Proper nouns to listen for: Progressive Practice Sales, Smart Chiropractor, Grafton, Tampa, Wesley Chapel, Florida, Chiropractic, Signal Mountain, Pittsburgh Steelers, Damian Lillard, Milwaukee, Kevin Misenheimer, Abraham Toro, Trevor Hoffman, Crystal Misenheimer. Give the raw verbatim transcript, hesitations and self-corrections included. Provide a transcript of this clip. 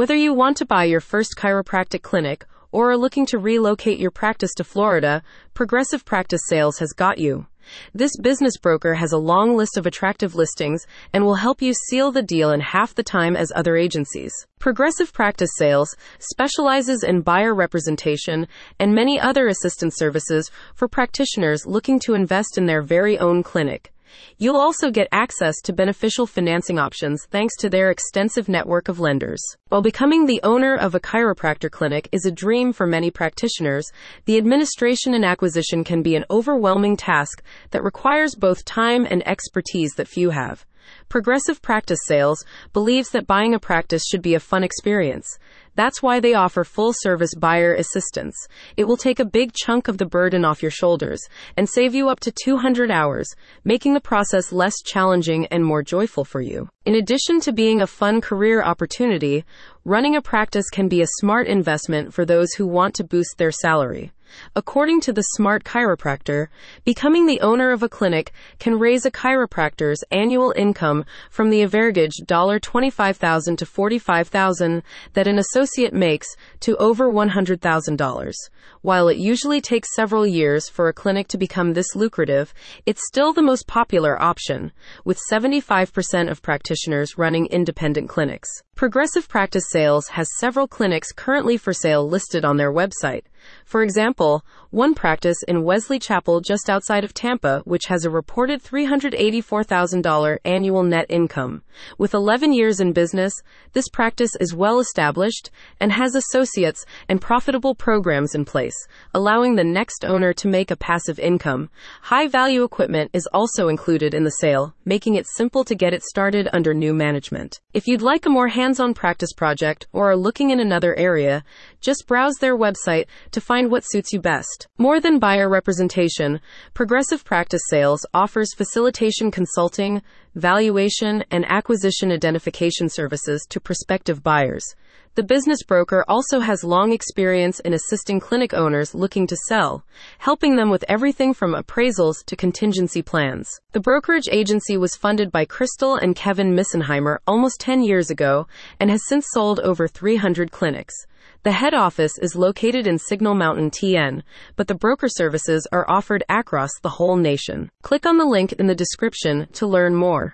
Whether you want to buy your first chiropractic clinic or are looking to relocate your practice to Florida, Progressive Practice Sales has got you. This business broker has a long list of attractive listings and will help you seal the deal in half the time as other agencies. Progressive Practice Sales specializes in buyer representation and many other assistance services for practitioners looking to invest in their very own clinic. You'll also get access to beneficial financing options thanks to their extensive network of lenders. While becoming the owner of a chiropractor clinic is a dream for many practitioners, the administration and acquisition can be an overwhelming task that requires both time and expertise that few have. Progressive Practice Sales believes that buying a practice should be a fun experience. That's why they offer full-service buyer assistance. It will take a big chunk of the burden off your shoulders and save you up to two hundred hours, making the process less challenging and more joyful for you. In addition to being a fun career opportunity, running a practice can be a smart investment for those who want to boost their salary. According to the Smart Chiropractor, becoming the owner of a clinic can raise a chiropractor's annual income from the average twenty-five thousand dollars to forty-five thousand dollars that an associate makes to over one hundred thousand dollars. While it usually takes several years for a clinic to become this lucrative, it's still the most popular option, with seventy-five percent of practitioners running independent clinics. Progressive Practice Sales has several clinics currently for sale listed on their website. For example, one practice in Wesley Chapel just outside of Tampa, which has a reported three hundred eighty-four thousand dollars annual net income. With eleven years in business, this practice is well established and has associates and profitable programs in place, allowing the next owner to make a passive income. High-value equipment is also included in the sale, making it simple to get it started under new management. If you'd like a more hands-on practice project or are looking in another area, just browse their website to find what suits you best. More than buyer representation, Progressive Practice Sales offers facilitation consulting, valuation, and acquisition identification services to prospective buyers. The business broker also has long experience in assisting clinic owners looking to sell, helping them with everything from appraisals to contingency plans. The brokerage agency was funded by Crystal and Kevin Misenheimer almost ten years ago and has since sold over three hundred clinics. The head office is located in Signal Mountain, T N, but the broker services are offered across the whole nation. Click on the link in the description to learn more.